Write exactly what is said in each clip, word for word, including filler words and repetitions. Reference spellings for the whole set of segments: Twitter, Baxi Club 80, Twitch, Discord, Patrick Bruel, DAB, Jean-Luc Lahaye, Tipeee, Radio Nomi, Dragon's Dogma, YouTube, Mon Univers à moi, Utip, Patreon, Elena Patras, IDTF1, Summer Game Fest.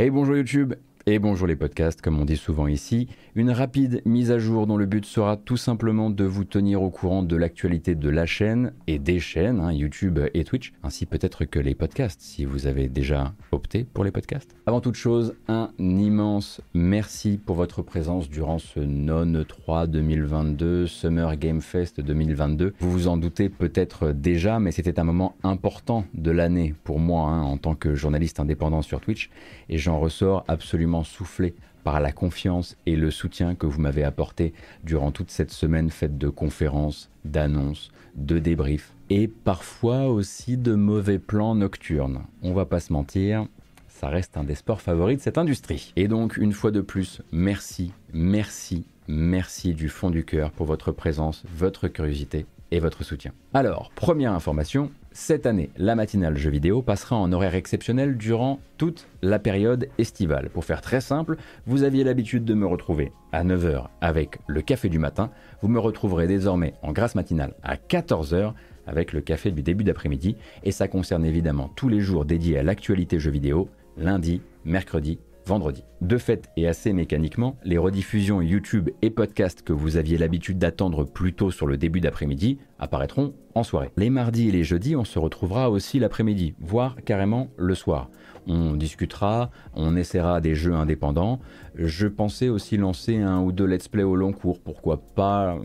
Hey bonjour YouTube et bonjour les podcasts, comme on dit souvent ici. Une rapide mise à jour dont le but sera tout simplement de vous tenir au courant de l'actualité de la chaîne et des chaînes, hein, YouTube et Twitch, ainsi peut-être que les podcasts, si vous avez déjà opté pour les podcasts. Avant toute chose, un immense merci pour votre présence durant ce Non trois deux mille vingt-deux, Summer Game Fest deux mille vingt-deux. Vous vous en doutez peut-être déjà, mais c'était un moment important de l'année pour moi, hein, en tant que journaliste indépendant sur Twitch, et j'en ressors absolument soufflé par la confiance et le soutien que vous m'avez apporté durant toute cette semaine faite de conférences, d'annonces, de débriefs et parfois aussi de mauvais plans nocturnes. On va pas se mentir, ça reste un des sports favoris de cette industrie. Et donc une fois de plus, merci, merci, merci du fond du cœur pour votre présence, votre curiosité et votre soutien. Alors, première information, cette année, la matinale jeux vidéo passera en horaire exceptionnel durant toute la période estivale. Pour faire très simple, vous aviez l'habitude de me retrouver à neuf heures avec le café du matin, vous me retrouverez désormais en grâce matinale à quatorze heures avec le café du début d'après-midi, et ça concerne évidemment tous les jours dédiés à l'actualité jeux vidéo, lundi, mercredi, vendredi. De fait et assez mécaniquement, les rediffusions YouTube et podcasts que vous aviez l'habitude d'attendre plus tôt sur le début d'après-midi apparaîtront en soirée. Les mardis et les jeudis, on se retrouvera aussi l'après-midi, voire carrément le soir. On discutera, on essaiera des jeux indépendants. Je pensais aussi lancer un ou deux let's play au long cours, pourquoi pas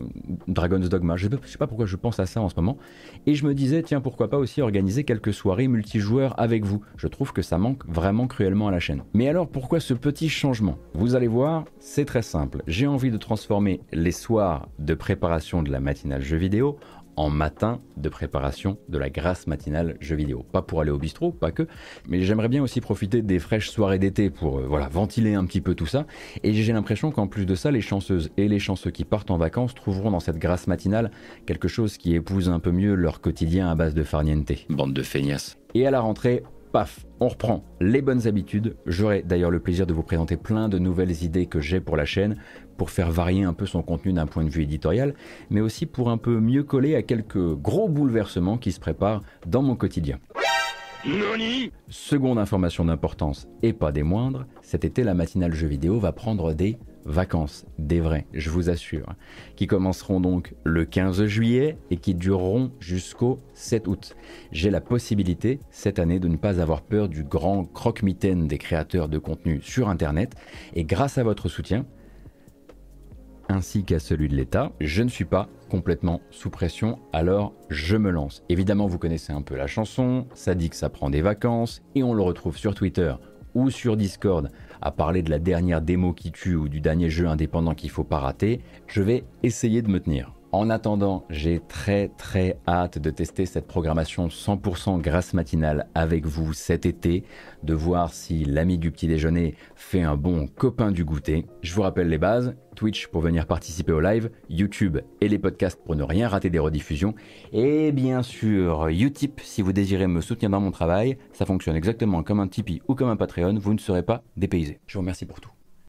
Dragon's Dogma, je sais pas pourquoi je pense à ça en ce moment. Et je me disais, tiens, pourquoi pas aussi organiser quelques soirées multijoueurs avec vous. Je trouve que ça manque vraiment cruellement à la chaîne. Mais alors, pourquoi ce petit changement? Vous allez voir, c'est très simple. J'ai envie de transformer les soirs de préparation de la matinale jeux vidéo en matin de préparation de la grasse matinale jeux vidéo. Pas pour aller au bistrot, pas que, mais j'aimerais bien aussi profiter des fraîches soirées d'été pour euh, voilà, ventiler un petit peu tout ça. Et j'ai l'impression qu'en plus de ça, les chanceuses et les chanceux qui partent en vacances trouveront dans cette grasse matinale quelque chose qui épouse un peu mieux leur quotidien à base de farniente. Bande de feignasses. Et à la rentrée, paf, on reprend les bonnes habitudes. J'aurai d'ailleurs le plaisir de vous présenter plein de nouvelles idées que j'ai pour la chaîne, pour faire varier un peu son contenu d'un point de vue éditorial, mais aussi pour un peu mieux coller à quelques gros bouleversements qui se préparent dans mon quotidien. Noni ? Seconde information d'importance, et pas des moindres, cet été la matinale jeux vidéo va prendre des vacances, des vraies, je vous assure, qui commenceront donc le quinze juillet et qui dureront jusqu'au sept août. J'ai la possibilité cette année de ne pas avoir peur du grand croque-mitaine des créateurs de contenu sur internet, et grâce à votre soutien, ainsi qu'à celui de l'État, je ne suis pas complètement sous pression, alors je me lance. Évidemment, vous connaissez un peu la chanson, ça dit que ça prend des vacances, et on le retrouve sur Twitter ou sur Discord à parler de la dernière démo qui tue ou du dernier jeu indépendant qu'il faut pas rater. Je vais essayer de me tenir. En attendant, j'ai très très hâte de tester cette programmation cent pour cent grasse matinale avec vous cet été, de voir si l'ami du petit déjeuner fait un bon copain du goûter. Je vous rappelle les bases, Twitch pour venir participer au live, YouTube et les podcasts pour ne rien rater des rediffusions, et bien sûr Utip si vous désirez me soutenir dans mon travail, ça fonctionne exactement comme un Tipeee ou comme un Patreon, vous ne serez pas dépaysé. Je vous remercie pour tout.